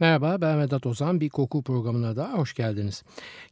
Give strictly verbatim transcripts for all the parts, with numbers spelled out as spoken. Merhaba, ben Vedat Ozan. Bir koku programına da hoş geldiniz.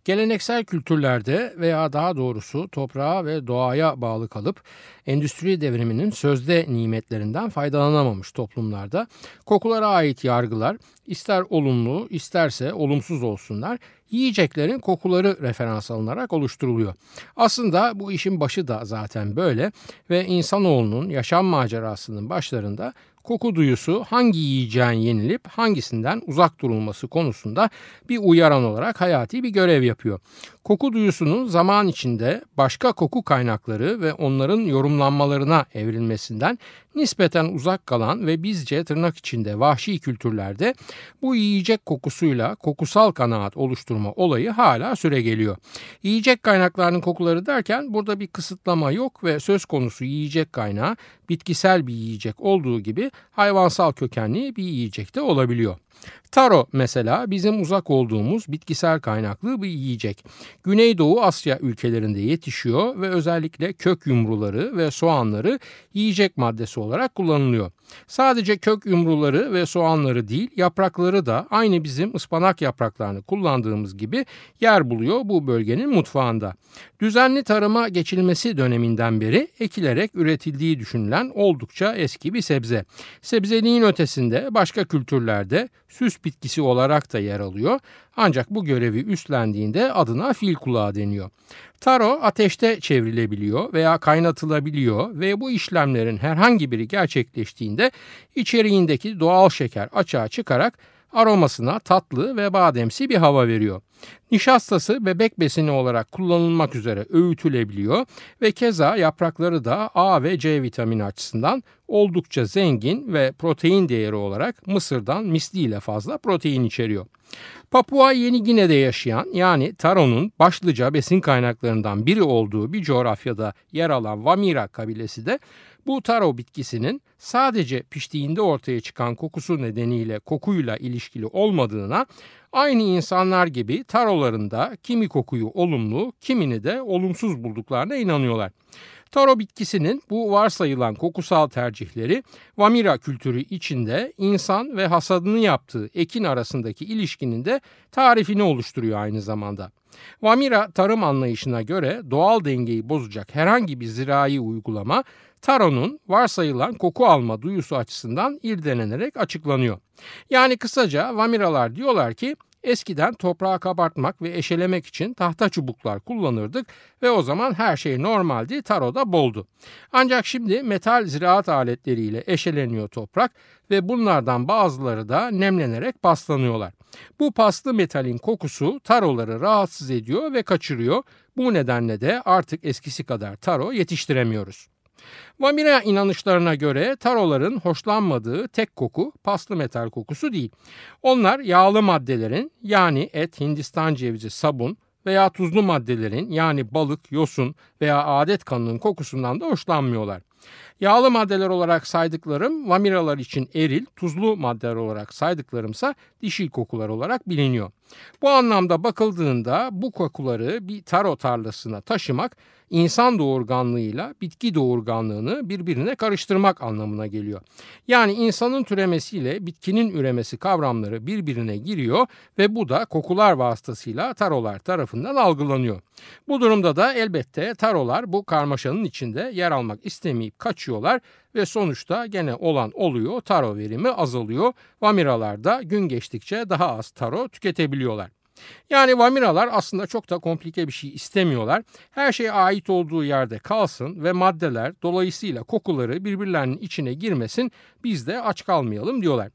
Geleneksel kültürlerde veya daha doğrusu toprağa ve doğaya bağlı kalıp endüstri devriminin sözde nimetlerinden faydalanamamış toplumlarda kokulara ait yargılar, ister olumlu isterse olumsuz olsunlar, yiyeceklerin kokuları referans alınarak oluşturuluyor. Aslında bu işin başı da zaten böyle ve insanoğlunun yaşam macerasının başlarında koku duyusu hangi yiyeceğin yenilip hangisinden uzak durulması konusunda bir uyaran olarak hayati bir görev yapıyor. Koku duyusunun zaman içinde başka koku kaynakları ve onların yorumlanmalarına evrilmesinden nispeten uzak kalan ve bizce tırnak içinde vahşi kültürlerde bu yiyecek kokusuyla kokusal kanaat oluşturma olayı hala süregeliyor. Yiyecek kaynaklarının kokuları derken burada bir kısıtlama yok ve söz konusu yiyecek kaynağı bitkisel bir yiyecek olduğu gibi hayvansal kökenli bir yiyecek de olabiliyor. Taro mesela bizim uzak olduğumuz bitkisel kaynaklı bir yiyecek. Güneydoğu Asya ülkelerinde yetişiyor ve özellikle kök yumruları ve soğanları yiyecek maddesi olarak kullanılıyor. Sadece kök yumruları ve soğanları değil, yaprakları da aynı bizim ıspanak yapraklarını kullandığımız gibi yer buluyor bu bölgenin mutfağında. Düzenli tarıma geçilmesi döneminden beri ekilerek üretildiği düşünülen oldukça eski bir sebze. Sebzeliğin ötesinde başka kültürlerde süs bitkisi olarak da yer alıyor. Ancak bu görevi üstlendiğinde adına fil kulağı deniyor. Taro ateşte çevrilebiliyor veya kaynatılabiliyor ve bu işlemlerin herhangi biri gerçekleştiğinde içeriğindeki doğal şeker açığa çıkarak aromasına tatlı ve bademsi bir hava veriyor. Nişastası bebek besini olarak kullanılmak üzere öğütülebiliyor ve keza yaprakları da A ve C vitamini açısından oldukça zengin ve protein değeri olarak Mısır'dan misliyle fazla protein içeriyor. Papua Yeni Gine'de yaşayan, yani Taro'nun başlıca besin kaynaklarından biri olduğu bir coğrafyada yer alan Wamira kabilesi de bu taro bitkisinin sadece piştiğinde ortaya çıkan kokusu nedeniyle kokuyla ilişkili olmadığına, aynı insanlar gibi tarolarında kimi kokuyu olumlu, kimini de olumsuz bulduklarına inanıyorlar. Taro bitkisinin bu varsayılan kokusal tercihleri Wamira kültürü içinde insan ve hasadını yaptığı ekin arasındaki ilişkinin de tarifini oluşturuyor aynı zamanda. Wamira tarım anlayışına göre doğal dengeyi bozacak herhangi bir zirai uygulama Taro'nun varsayılan koku alma duyusu açısından irdelenerek açıklanıyor. Yani kısaca Wamiralar diyorlar ki eskiden toprağı kabartmak ve eşelemek için tahta çubuklar kullanırdık ve o zaman her şey normaldi, taro da boldu. Ancak şimdi metal ziraat aletleriyle eşeleniyor toprak ve bunlardan bazıları da nemlenerek paslanıyorlar. Bu paslı metalin kokusu taroları rahatsız ediyor ve kaçırıyor. Bu nedenle de artık eskisi kadar taro yetiştiremiyoruz. Wamira inanışlarına göre taroların hoşlanmadığı tek koku paslı metal kokusu değil. Onlar yağlı maddelerin, yani et, Hindistan cevizi, sabun veya tuzlu maddelerin, yani balık, yosun veya adet kanının kokusundan da hoşlanmıyorlar. Yağlı maddeler olarak saydıklarım Wamiralar için eril, tuzlu maddeler olarak saydıklarımsa dişil kokular olarak biliniyor. Bu anlamda bakıldığında bu kokuları bir taro tarlasına taşımak insan doğurganlığıyla bitki doğurganlığını birbirine karıştırmak anlamına geliyor. Yani insanın türemesiyle bitkinin üremesi kavramları birbirine giriyor ve bu da kokular vasıtasıyla tarolar tarafından algılanıyor. Bu durumda da elbette tarolar bu karmaşanın içinde yer almak istemeyip kaçıyorlar ve sonuçta gene olan oluyor, taro verimi azalıyor. Wamiralarda gün geçtikçe daha az taro tüketebiliyorlar. Yani Wamiralar aslında çok da komplike bir şey istemiyorlar. Her şeye ait olduğu yerde kalsın ve maddeler dolayısıyla kokuları birbirlerinin içine girmesin, biz de aç kalmayalım diyorlar.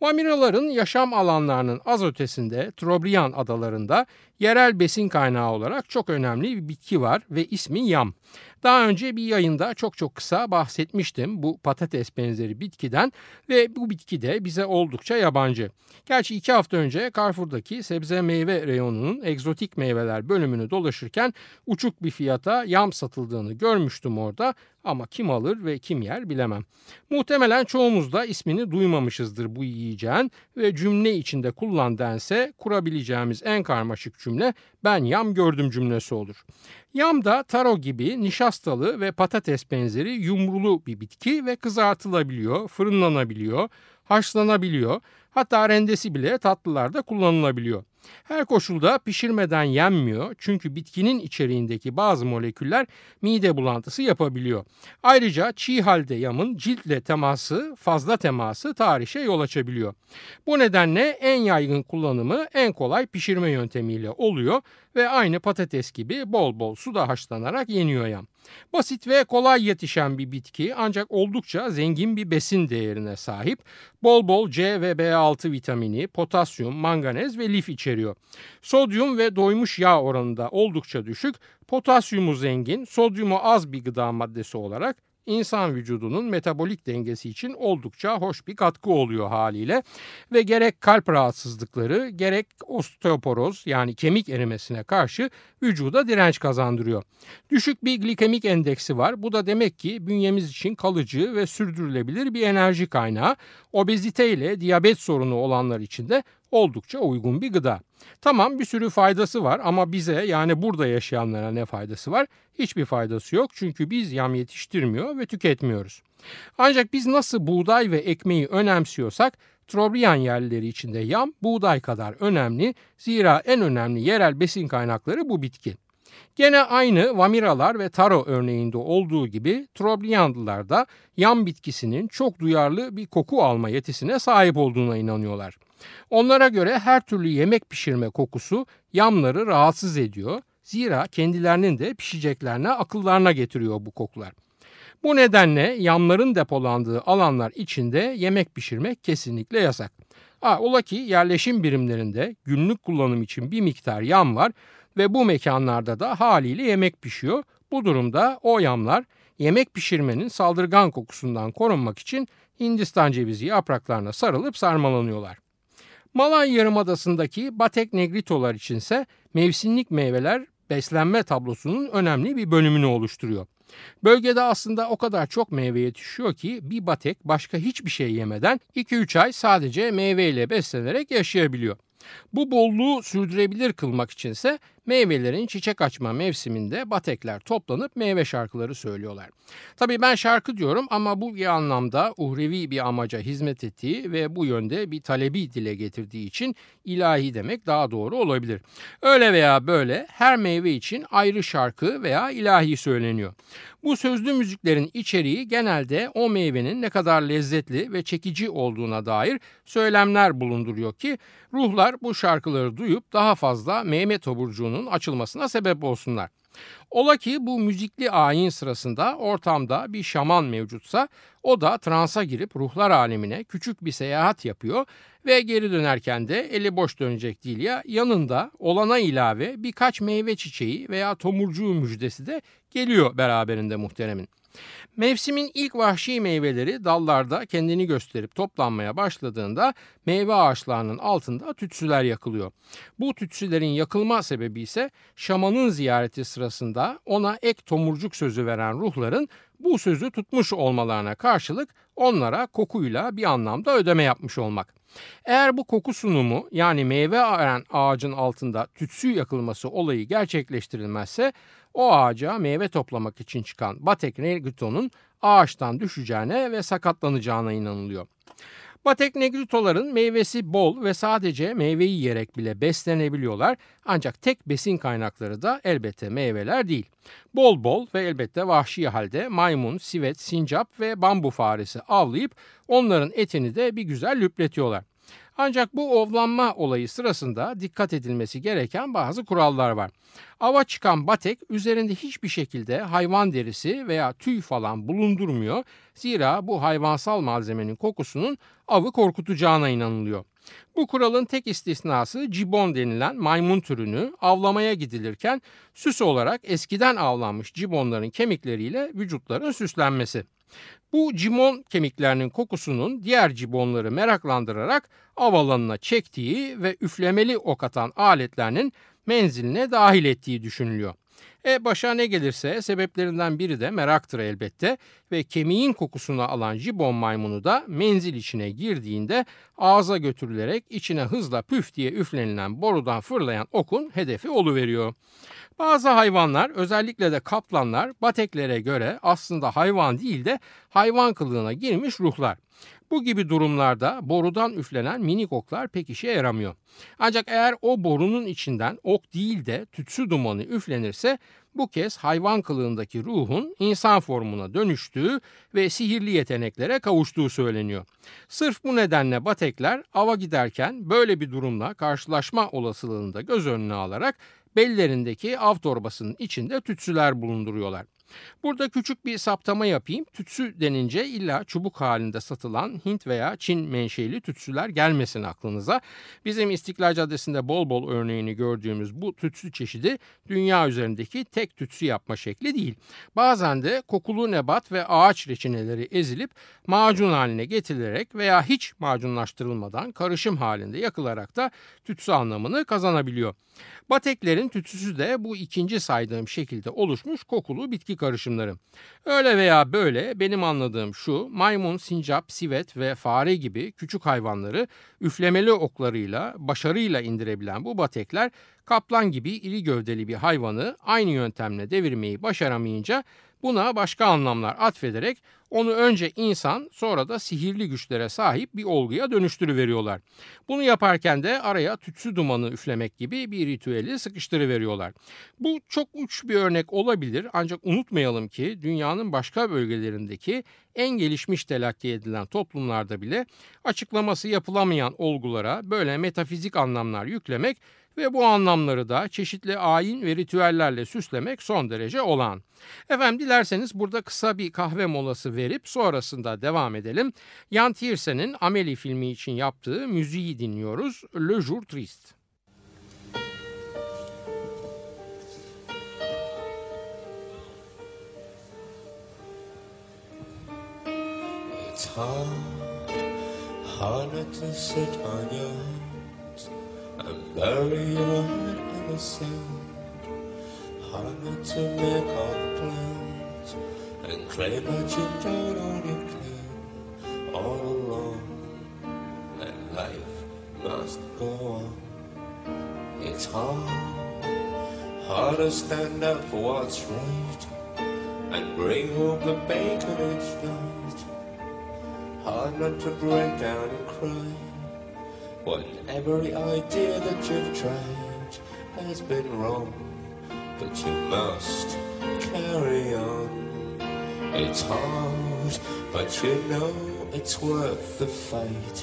Wamiraların yaşam alanlarının az ötesinde Trobriyan adalarında yerel besin kaynağı olarak çok önemli bir bitki var ve ismi yam. Daha önce bir yayında çok çok kısa bahsetmiştim bu patates benzeri bitkiden ve bu bitki de bize oldukça yabancı. Gerçi iki hafta önce Carrefour'daki sebze meyve reyonunun egzotik meyveler bölümünü dolaşırken uçuk bir fiyata yam satıldığını görmüştüm orada. Ama kim alır ve kim yer bilemem. Muhtemelen çoğumuz da ismini duymamışızdır bu yiyeceğin ve cümle içinde kullan dense kurabileceğimiz en karmaşık cümle ben yam gördüm cümlesi olur. Yam da taro gibi nişastalı ve patates benzeri yumrulu bir bitki ve kızartılabiliyor, fırınlanabiliyor, haşlanabiliyor, hatta rendesi bile tatlılarda kullanılabiliyor. Her koşulda pişirmeden yenmiyor çünkü bitkinin içeriğindeki bazı moleküller mide bulantısı yapabiliyor. Ayrıca çiğ halde yamın ciltle teması, fazla teması tarihçe yol açabiliyor. Bu nedenle en yaygın kullanımı en kolay pişirme yöntemiyle oluyor ve aynı patates gibi bol bol suda haşlanarak yeniyor yam. Basit ve kolay yetişen bir bitki ancak oldukça zengin bir besin değerine sahip. Bol bol C ve B altı vitamini, potasyum, manganez ve lif içeriyor. Sodyum ve doymuş yağ oranında oldukça düşük, potasyumu zengin, sodyumu az bir gıda maddesi olarak insan vücudunun metabolik dengesi için oldukça hoş bir katkı oluyor haliyle ve gerek kalp rahatsızlıkları gerek osteoporoz yani kemik erimesine karşı vücuda direnç kazandırıyor. Düşük bir glikemik endeksi var. Bu da demek ki bünyemiz için kalıcı ve sürdürülebilir bir enerji kaynağı. Obezite ile diyabet sorunu olanlar için de oldukça uygun bir gıda. Tamam bir sürü faydası var ama bize yani burada yaşayanlara ne faydası var? Hiçbir faydası yok çünkü biz yam yetiştirmiyor ve tüketmiyoruz. Ancak biz nasıl buğday ve ekmeği önemsiyorsak Trobriyan yerlileri için de yam buğday kadar önemli zira en önemli yerel besin kaynakları bu bitki. Gene aynı Vamiralar ve Taro örneğinde olduğu gibi Trobriyanlılar da yam bitkisinin çok duyarlı bir koku alma yetisine sahip olduğuna inanıyorlar. Onlara göre her türlü yemek pişirme kokusu yamları rahatsız ediyor. Zira kendilerinin de pişeceklerine akıllarına getiriyor bu kokular. Bu nedenle yamların depolandığı alanlar içinde yemek pişirmek kesinlikle yasak. Ha, ola ki yerleşim birimlerinde günlük kullanım için bir miktar yam var ve bu mekanlarda da haliyle yemek pişiyor. Bu durumda o yamlar yemek pişirmenin saldırgan kokusundan korunmak için Hindistan cevizi yapraklarına sarılıp sarmalanıyorlar. Malay Yarımadası'ndaki batek negritolar içinse mevsimlik meyveler beslenme tablosunun önemli bir bölümünü oluşturuyor. Bölgede aslında o kadar çok meyve yetişiyor ki bir batek başka hiçbir şey yemeden iki üç ay sadece meyveyle beslenerek yaşayabiliyor. Bu bolluğu sürdürebilir kılmak içinse meyvelerin çiçek açma mevsiminde batekler toplanıp meyve şarkıları söylüyorlar. Tabii ben şarkı diyorum ama bu bir anlamda uhrevi bir amaca hizmet ettiği ve bu yönde bir talebi dile getirdiği için ilahi demek daha doğru olabilir. Öyle veya böyle her meyve için ayrı şarkı veya ilahi söyleniyor. Bu sözlü müziklerin içeriği genelde o meyvenin ne kadar lezzetli ve çekici olduğuna dair söylemler bulunduruyor ki ruhlar bu şarkıları duyup daha fazla meyve taburcuğunun açılmasına sebep olsunlar. Ola ki bu müzikli ayin sırasında ortamda bir şaman mevcutsa o da transa girip ruhlar alemine küçük bir seyahat yapıyor ve geri dönerken de eli boş dönecek değil ya yanında olana ilave birkaç meyve çiçeği veya tomurcuğu müjdesi de geliyor beraberinde muhteremin. Mevsimin ilk vahşi meyveleri dallarda kendini gösterip toplanmaya başladığında meyve ağaçlarının altında tütsüler yakılıyor. Bu tütsülerin yakılma sebebi ise şamanın ziyareti sırasında ona ek tomurcuk sözü veren ruhların bu sözü tutmuş olmalarına karşılık onlara kokuyla bir anlamda ödeme yapmış olmak. Eğer bu koku sunumu yani meyve veren ağacın altında tütsü yakılması olayı gerçekleştirilmezse o ağaca meyve toplamak için çıkan batek negritonun ağaçtan düşeceğine ve sakatlanacağına inanılıyor. Batek negritoların meyvesi bol ve sadece meyveyi yiyerek bile beslenebiliyorlar ancak tek besin kaynakları da elbette meyveler değil. Bol bol ve elbette vahşi halde maymun, sivet, sincap ve bambu faresi avlayıp onların etini de bir güzel lüpletiyorlar. Ancak bu ovlanma olayı sırasında dikkat edilmesi gereken bazı kurallar var. Ava çıkan batek üzerinde hiçbir şekilde hayvan derisi veya tüy falan bulundurmuyor. Zira bu hayvansal malzemenin kokusunun avı korkutacağına inanılıyor. Bu kuralın tek istisnası cibon denilen maymun türünü avlamaya gidilirken süs olarak eskiden avlanmış cibonların kemikleriyle vücutların süslenmesi. Bu cibon kemiklerinin kokusunun diğer cibonları meraklandırarak av alanına çektiği ve üflemeli ok atan aletlerinin menziline dahil ettiği düşünülüyor. E başa ne gelirse sebeplerinden biri de meraktır elbette ve kemiğin kokusunu alan cibon maymunu da menzil içine girdiğinde ağza götürülerek içine hızla püf diye üflenilen borudan fırlayan okun hedefi oluveriyor. Bazı hayvanlar, özellikle de kaplanlar, bateklere göre aslında hayvan değil de hayvan kılığına girmiş ruhlar. Bu gibi durumlarda borudan üflenen minik oklar pek işe yaramıyor. Ancak eğer o borunun içinden ok değil de tütsü dumanı üflenirse bu kez hayvan kılığındaki ruhun insan formuna dönüştüğü ve sihirli yeteneklere kavuştuğu söyleniyor. Sırf bu nedenle batekler ava giderken böyle bir durumla karşılaşma olasılığını da göz önüne alarak bellerindeki av torbasının içinde tütsüler bulunduruyorlar. Burada küçük bir saptama yapayım. Tütsü denince illa çubuk halinde satılan Hint veya Çin menşeli tütsüler gelmesin aklınıza. Bizim İstiklal Caddesi'nde bol bol örneğini gördüğümüz bu tütsü çeşidi dünya üzerindeki tek tütsü yapma şekli değil. Bazen de kokulu nebat ve ağaç reçineleri ezilip macun haline getirilerek veya hiç macunlaştırılmadan karışım halinde yakılarak da tütsü anlamını kazanabiliyor. Bateklerin tütsüsü de bu ikinci saydığım şekilde oluşmuş kokulu bitki karışımları. Öyle veya böyle benim anladığım şu: maymun, sincap, sivet ve fare gibi küçük hayvanları üflemeli oklarıyla başarıyla indirebilen bu batekler kaplan gibi iri gövdeli bir hayvanı aynı yöntemle devirmeyi başaramayınca buna başka anlamlar atfederek onu önce insan, sonra da sihirli güçlere sahip bir olguya dönüştürüveriyorlar. Bunu yaparken de araya tütsü dumanı üflemek gibi bir ritüeli sıkıştırıveriyorlar. Bu çok uç bir örnek olabilir, ancak unutmayalım ki dünyanın başka bölgelerindeki en gelişmiş telakki edilen toplumlarda bile açıklaması yapılamayan olgulara böyle metafizik anlamlar yüklemek ve bu anlamları da çeşitli ayin ve ritüellerle süslemek son derece olağan. Efendim, dilerseniz burada kısa bir kahve molası verip sonrasında devam edelim. Yann Tiersen'in Amélie filmi için yaptığı müziği dinliyoruz. Les Jours Tristes. It's hard, hard to sit on your hands and bury your head in the sand. Hard to make up plans and claim that you don't own it clean. All alone, and life must go on. It's hard, hard to stand up for what's right and bring home the bacon each night. Hard not to break down and cry when every idea that you've tried has been wrong, but you must carry on. It's hard, but you know it's worth the fight,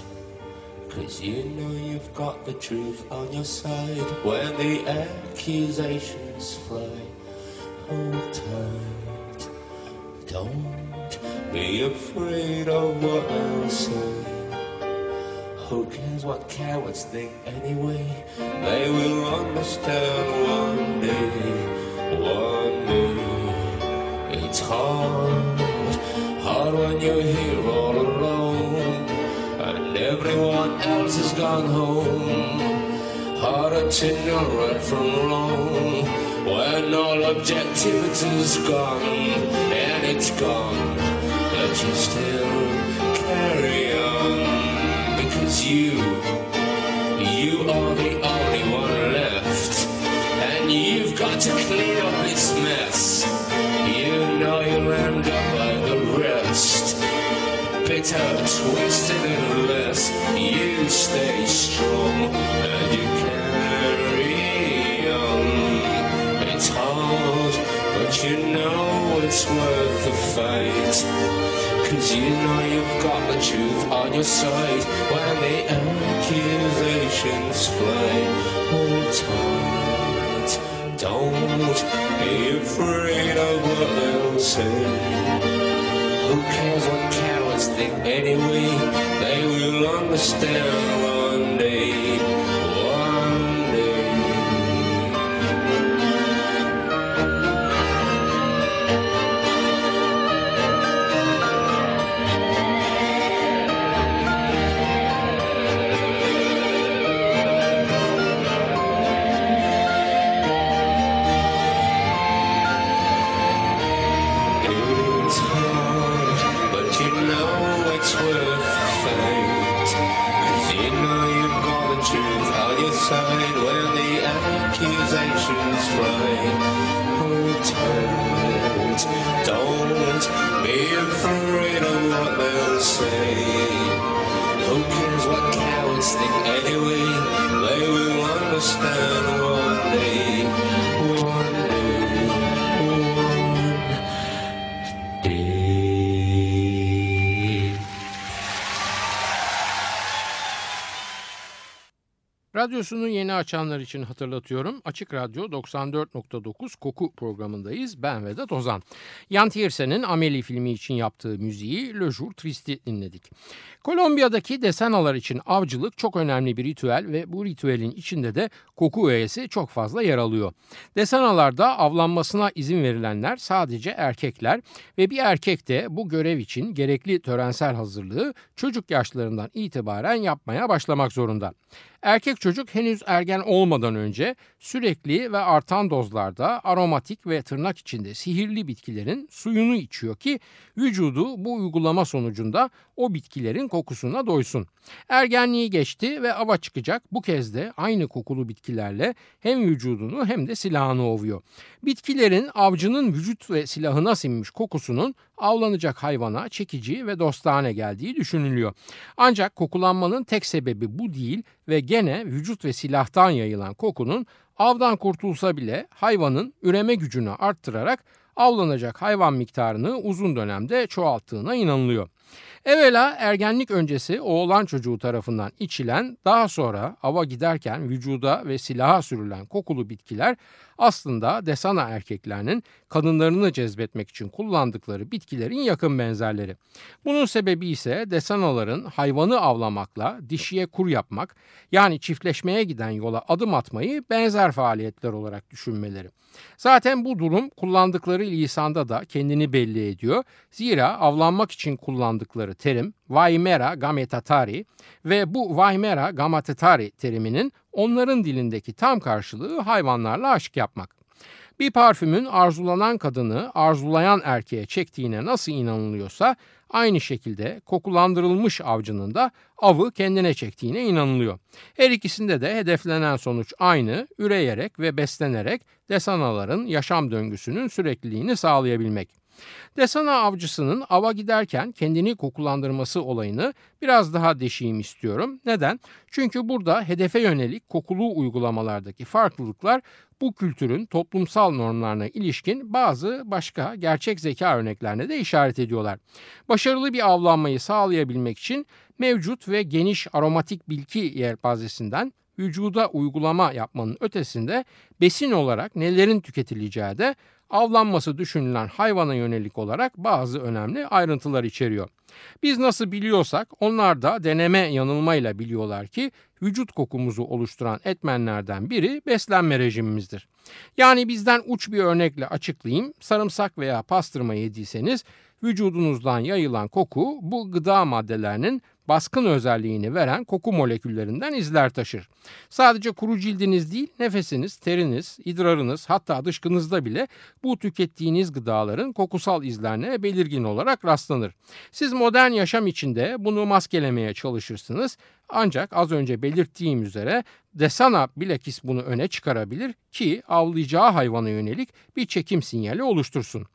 'cause you know you've got the truth on your side. When the accusations fly, hold tight, don't be afraid of what I'll say. Who cares what cowards think anyway? They will understand one day, one day. It's hard, hard when you're here all alone and everyone else has gone home. Harder to know right from wrong when all objectivity's gone, and it's gone, but you still carry on, because you, you are the only one left, and you've got to clear up this mess. You know you'll end up like the rest, bitter, twisted unless you stay strong and you carry on. It's hard, but you know it's worth the fight. Cause you know you've got the truth on your side when the accusations fly. Hold tight, don't be afraid of what they'll say. Who cares what cowards think anyway? They will understand one day. Radyosunu yeni açanlar için hatırlatıyorum. Açık Radyo doksan dört nokta dokuz Koku programındayız. Ben Vedat Ozan. Yann Tiersen'in Amélie filmi için yaptığı müziği Les Jours Tristes dinledik. Kolombiya'daki Desanalar için avcılık çok önemli bir ritüel ve bu ritüelin içinde de koku öğesi çok fazla yer alıyor. Desanalarda avlanmasına izin verilenler sadece erkekler ve bir erkek de bu görev için gerekli törensel hazırlığı çocuk yaşlarından itibaren yapmaya başlamak zorunda. Erkek çocuk henüz ergen olmadan önce sürekli ve artan dozlarda aromatik ve tırnak içinde sihirli bitkilerin suyunu içiyor ki vücudu bu uygulama sonucunda o bitkilerin kokusuna doysun. Ergenliği geçti ve ava çıkacak, bu kez de aynı kokulu bitkilerle hem vücudunu hem de silahını ovuyor. Bitkilerin avcının vücut ve silahına sinmiş kokusunun avlanacak hayvana çekici ve dostane geldiği düşünülüyor. Ancak kokulanmanın tek sebebi bu değil ve gene vücut ve silahtan yayılan kokunun avdan kurtulsa bile hayvanın üreme gücünü arttırarak avlanacak hayvan miktarını uzun dönemde çoğalttığına inanılıyor. Evvela ergenlik öncesi oğlan çocuğu tarafından içilen, daha sonra ava giderken vücuda ve silaha sürülen kokulu bitkiler aslında Desana erkeklerinin kadınlarını cezbetmek için kullandıkları bitkilerin yakın benzerleri. Bunun sebebi ise Desanaların hayvanı avlamakla dişiye kur yapmak, yani çiftleşmeye giden yola adım atmayı benzer faaliyetler olarak düşünmeleri. Zaten bu durum kullandıkları lisanda da kendini belli ediyor. Zira avlanmak için kullandıkları terim Vaimera gametatari ve bu Vaimera gametatari teriminin onların dilindeki tam karşılığı hayvanlarla aşk yapmak. Bir parfümün arzulanan kadını arzulayan erkeğe çektiğine nasıl inanılıyorsa aynı şekilde kokulandırılmış avcının da avı kendine çektiğine inanılıyor. Her ikisinde de hedeflenen sonuç aynı, üreyerek ve beslenerek Desanaların yaşam döngüsünün sürekliliğini sağlayabilmek. Desana avcısının ava giderken kendini kokulandırması olayını biraz daha deşeyim istiyorum. Neden? Çünkü burada hedefe yönelik kokulu uygulamalardaki farklılıklar bu kültürün toplumsal normlarına ilişkin bazı başka gerçek zeka örneklerine de işaret ediyorlar. Başarılı bir avlanmayı sağlayabilmek için mevcut ve geniş aromatik bilgi yelpazesinden vücuda uygulama yapmanın ötesinde besin olarak nelerin tüketileceği de avlanması düşünülen hayvana yönelik olarak bazı önemli ayrıntılar içeriyor. Biz nasıl biliyorsak onlar da deneme yanılmayla biliyorlar ki vücut kokumuzu oluşturan etmenlerden biri beslenme rejimimizdir. Yani bizden uç bir örnekle açıklayayım. Sarımsak veya pastırma yediyseniz vücudunuzdan yayılan koku bu gıda maddelerinin baskın özelliğini veren koku moleküllerinden izler taşır. Sadece kuru cildiniz değil, nefesiniz, teriniz, idrarınız, hatta dışkınızda bile bu tükettiğiniz gıdaların kokusal izlerine belirgin olarak rastlanır. Siz modern yaşam içinde bunu maskelemeye çalışırsınız. Ancak az önce belirttiğim üzere Desana bilakis bunu öne çıkarabilir ki avlayacağı hayvana yönelik bir çekim sinyali oluştursun.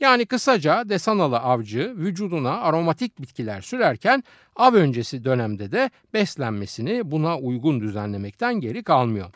Yani kısaca Desanalı avcı vücuduna aromatik bitkiler sürerken av öncesi dönemde de beslenmesini buna uygun düzenlemekten geri kalmıyor.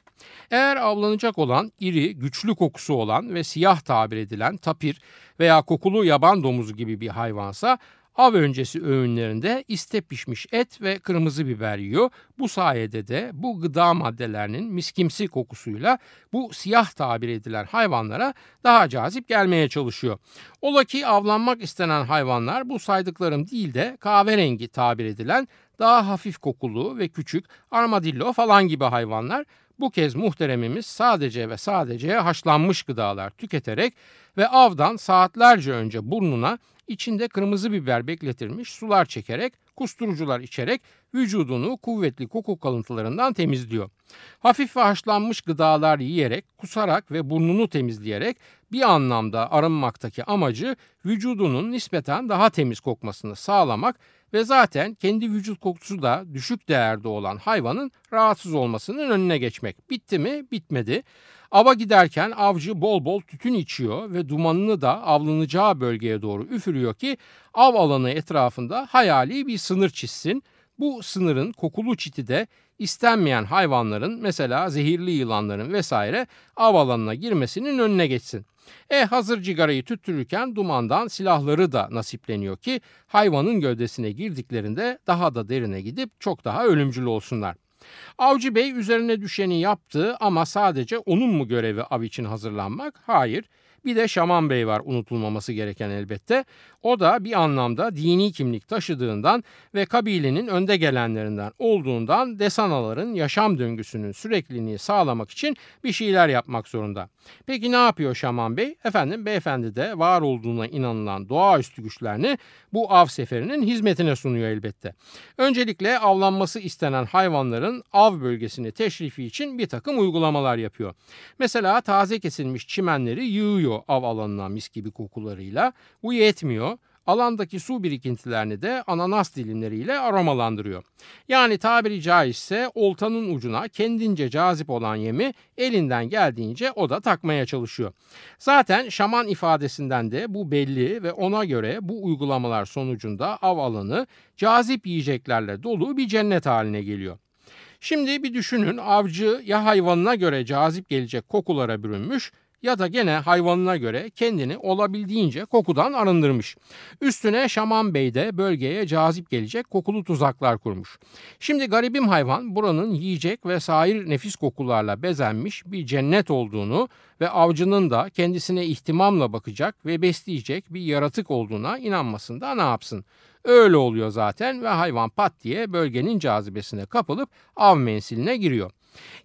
Eğer avlanacak olan iri, güçlü kokusu olan ve siyah tabir edilen tapir veya kokulu yaban domuzu gibi bir hayvansa Av öncesi öğünlerinde iste pişmiş et ve kırmızı biber yiyor. Bu sayede de bu gıda maddelerinin miskimsi kokusuyla bu siyah tabir edilen hayvanlara daha cazip gelmeye çalışıyor. Ola ki avlanmak istenen hayvanlar bu saydıklarım değil de kahverengi tabir edilen daha hafif kokulu ve küçük armadillo falan gibi hayvanlar. Bu kez muhteremimiz sadece ve sadece haşlanmış gıdalar tüketerek ve avdan saatlerce önce burnuna içinde kırmızı biber bekletilmiş sular çekerek, kusturucular içerek vücudunu kuvvetli koku kalıntılarından temizliyor. Hafif ve haşlanmış gıdalar yiyerek, kusarak ve burnunu temizleyerek bir anlamda arınmaktaki amacı vücudunun nispeten daha temiz kokmasını sağlamak ve zaten kendi vücut kokusu da düşük değerde olan hayvanın rahatsız olmasının önüne geçmek. Bitti mi? Bitmedi. Ava giderken avcı bol bol tütün içiyor ve dumanını da avlanacağı bölgeye doğru üfürüyor ki av alanı etrafında hayali bir sınır çizsin. Bu sınırın kokulu çiti de istenmeyen hayvanların, mesela zehirli yılanların vesaire av alanına girmesinin önüne geçsin. E hazır cigarayı tüttürürken dumandan silahları da nasipleniyor ki hayvanın gövdesine girdiklerinde daha da derine gidip çok daha ölümcül olsunlar. Avcı Bey üzerine düşeni yaptı ama sadece onun mu görevi av için hazırlanmak? Hayır. Bir de Şaman Bey var unutulmaması gereken elbette. O da bir anlamda dini kimlik taşıdığından ve kabilenin önde gelenlerinden olduğundan desanaların yaşam döngüsünün sürekliliğini sağlamak için bir şeyler yapmak zorunda. Peki ne yapıyor Şaman Bey? Efendim beyefendi de var olduğuna inanılan doğaüstü güçlerini bu av seferinin hizmetine sunuyor elbette. Öncelikle avlanması istenen hayvanların av bölgesini teşrifi için bir takım uygulamalar yapıyor. Mesela taze kesilmiş çimenleri yığıyor av alanına mis gibi kokularıyla. Bu yetmiyor. Alandaki su birikintilerini de ananas dilimleriyle aromalandırıyor. Yani tabiri caizse oltanın ucuna kendince cazip olan yemi elinden geldiğince o da takmaya çalışıyor. Zaten şaman ifadesinden de bu belli ve ona göre bu uygulamalar sonucunda av alanı cazip yiyeceklerle dolu bir cennet haline geliyor. Şimdi bir düşünün, avcı ya hayvanına göre cazip gelecek kokulara bürünmüş ya da gene hayvanına göre kendini olabildiğince kokudan arındırmış. Üstüne Şaman Bey de bölgeye cazip gelecek kokulu tuzaklar kurmuş. Şimdi garibim hayvan buranın yiyecek ve sair nefis kokularla bezenmiş bir cennet olduğunu ve avcının da kendisine ihtimamla bakacak ve besleyecek bir yaratık olduğuna inanmasında ne yapsın? Öyle oluyor zaten ve hayvan pat diye bölgenin cazibesine kapılıp av mensiline giriyor.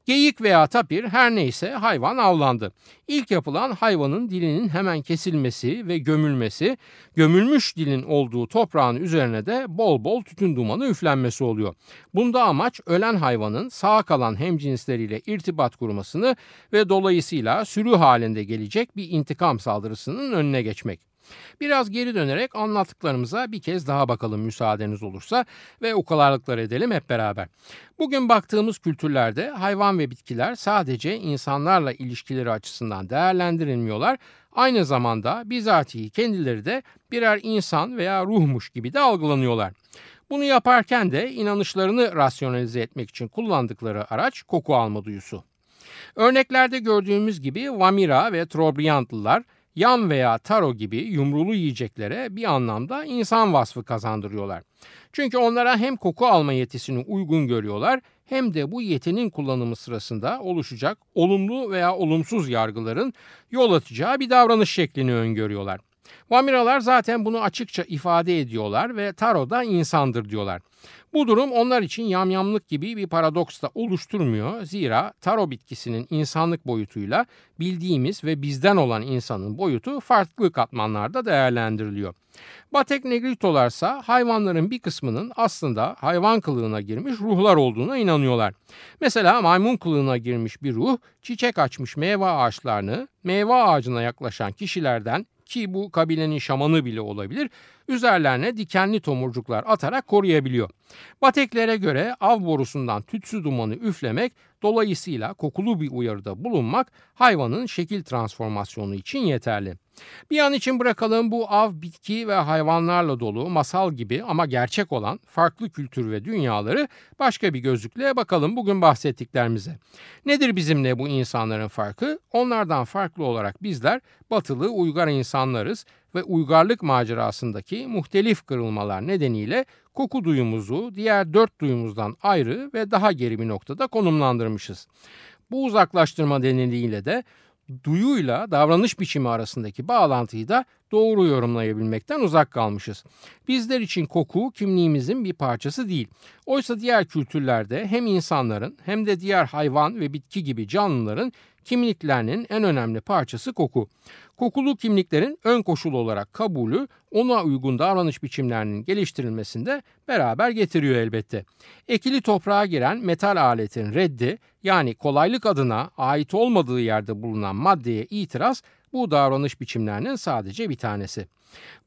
Geyik veya tapir, her neyse, hayvan avlandı. İlk yapılan hayvanın dilinin hemen kesilmesi ve gömülmesi, gömülmüş dilin olduğu toprağın üzerine de bol bol tütün dumanı üflenmesi oluyor. Bunda amaç ölen hayvanın sağ kalan hemcinsleriyle irtibat kurmasını ve dolayısıyla sürü halinde gelecek bir intikam saldırısının önüne geçmek. Biraz geri dönerek anlattıklarımıza bir kez daha bakalım müsaadeniz olursa ve ukalalıklar edelim hep beraber. Bugün baktığımız kültürlerde hayvan ve bitkiler sadece insanlarla ilişkileri açısından değerlendirilmiyorlar. Aynı zamanda bizatihi kendileri de birer insan veya ruhmuş gibi de algılanıyorlar. Bunu yaparken de inanışlarını rasyonalize etmek için kullandıkları araç koku alma duyusu. Örneklerde gördüğümüz gibi Wamira ve Trobriyanlılar Yam veya taro gibi yumrulu yiyeceklere bir anlamda insan vasfı kazandırıyorlar. Çünkü onlara hem koku alma yetisini uygun görüyorlar hem de bu yetinin kullanımı sırasında oluşacak olumlu veya olumsuz yargıların yol açacağı bir davranış şeklini öngörüyorlar. Vamiralar zaten bunu açıkça ifade ediyorlar ve Taro da insandır diyorlar. Bu durum onlar için yamyamlık gibi bir paradoks da oluşturmuyor. Zira Taro bitkisinin insanlık boyutuyla bildiğimiz ve bizden olan insanın boyutu farklı katmanlarda değerlendiriliyor. Batek negritolarsa hayvanların bir kısmının aslında hayvan kılığına girmiş ruhlar olduğuna inanıyorlar. Mesela maymun kılığına girmiş bir ruh çiçek açmış meyve ağaçlarını meyve ağacına yaklaşan kişilerden, ki bu kabilenin şamanı bile olabilir, üzerlerine dikenli tomurcuklar atarak koruyabiliyor. Bateklere göre av borusundan tütsü dumanı üflemek, dolayısıyla kokulu bir uyarıda bulunmak hayvanın şekil transformasyonu için yeterli. Bir an için bırakalım bu av, bitki ve hayvanlarla dolu masal gibi ama gerçek olan farklı kültür ve dünyaları, başka bir gözlükle bakalım bugün bahsettiklerimize. Nedir bizimle bu insanların farkı? Onlardan farklı olarak bizler batılı uygar insanlarız ve uygarlık macerasındaki muhtelif kırılmalar nedeniyle koku duyumuzu diğer dört duyumuzdan ayrı ve daha geri bir noktada konumlandırmışız. Bu uzaklaştırma deniliyle de duyuyla davranış biçimi arasındaki bağlantıyı da doğru yorumlayabilmekten uzak kalmışız. Bizler için koku kimliğimizin bir parçası değil. Oysa diğer kültürlerde hem insanların hem de diğer hayvan ve bitki gibi canlıların kimliklerinin en önemli parçası koku. Kokulu kimliklerin ön koşulu olarak kabulü ona uygun davranış biçimlerinin geliştirilmesinde beraber getiriyor elbette. Ekili toprağa giren metal aletin reddi, yani kolaylık adına ait olmadığı yerde bulunan maddeye itiraz, bu davranış biçimlerinin sadece bir tanesi.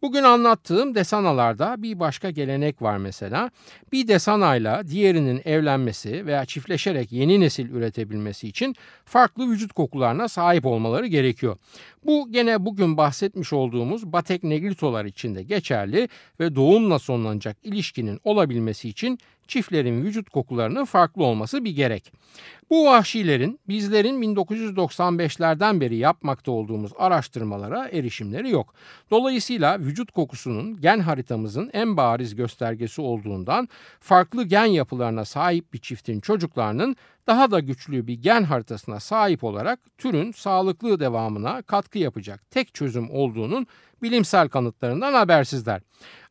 Bugün anlattığım desanalarda bir başka gelenek var mesela. Bir desanayla diğerinin evlenmesi veya çiftleşerek yeni nesil üretebilmesi için farklı vücut kokularına sahip olmaları gerekiyor. Bu gene bugün bahsetmiş olduğumuz batek negritolar için de geçerli ve doğumla sonlanacak ilişkinin olabilmesi için çiftlerin vücut kokularının farklı olması bir gerek. Bu vahşilerin bizlerin bin dokuz yüz doksan beşlerden beri yapmakta olduğumuz araştırmalara erişimleri yok. Dolayısıyla vücut kokusunun gen haritamızın en bariz göstergesi olduğundan farklı gen yapılarına sahip bir çiftin çocuklarının daha da güçlü bir gen haritasına sahip olarak türün sağlıklı devamına katkı yapacak tek çözüm olduğunun bilimsel kanıtlarından habersizler.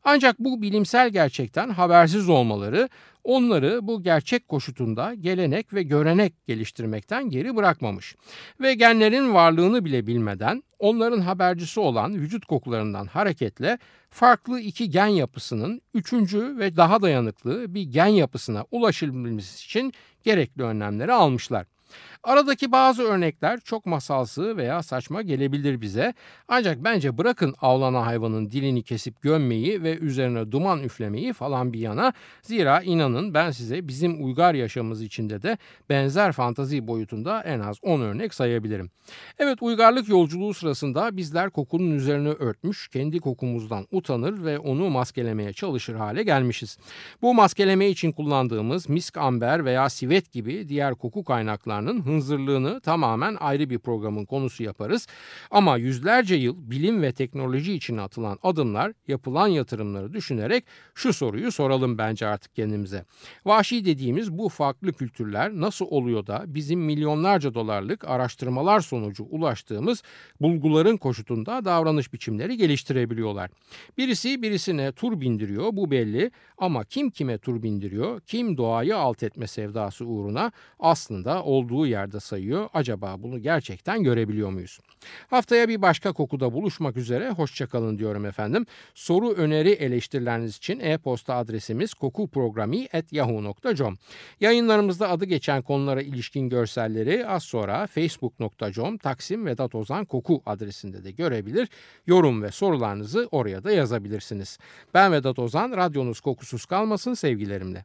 Ancak bu bilimsel gerçekten habersiz olmaları onları bu gerçek koşutunda gelenek ve görenek geliştirmekten geri bırakmamış ve genlerin varlığını bile bilmeden onların habercisi olan vücut kokularından hareketle farklı iki gen yapısının üçüncü ve daha dayanıklı bir gen yapısına ulaşılması için gerekli önlemleri almışlar. Aradaki bazı örnekler çok masalsı veya saçma gelebilir bize, ancak bence bırakın avlanan hayvanın dilini kesip gömmeyi ve üzerine duman üflemeyi falan bir yana, zira inanın ben size bizim uygar yaşamımız içinde de benzer fantazi boyutunda en az on örnek sayabilirim. Evet, uygarlık yolculuğu sırasında bizler kokunun üzerine örtmüş, kendi kokumuzdan utanır ve onu maskelemeye çalışır hale gelmişiz. Bu maskeleme için kullandığımız misk, amber veya sivet gibi diğer koku kaynaklarını hınzırlığını tamamen ayrı bir programın konusu yaparız. Ama yüzlerce yıl bilim ve teknoloji için atılan adımlar, yapılan yatırımları düşünerek şu soruyu soralım bence artık kendimize. Vahşi dediğimiz bu farklı kültürler nasıl oluyor da bizim milyonlarca dolarlık araştırmalar sonucu ulaştığımız bulguların koşutunda davranış biçimleri geliştirebiliyorlar? Birisi birisine tur bindiriyor, bu belli, ama kim kime tur bindiriyor, kim doğayı alt etme sevdası uğruna aslında olduğu yerde sayıyor. Acaba bunu gerçekten görebiliyor muyuz? Haftaya bir başka kokuda buluşmak üzere hoşçakalın diyorum efendim. Soru, öneri, eleştirileriniz için e-posta adresimiz kokuprogrami at yahoo nokta com. Yayınlarımızda adı geçen konulara ilişkin görselleri az sonra facebook nokta com Taksim Vedat Ozan Koku adresinde de görebilir. Yorum ve sorularınızı oraya da yazabilirsiniz. Ben Vedat Ozan, radyonuz kokusuz kalmasın sevgilerimle.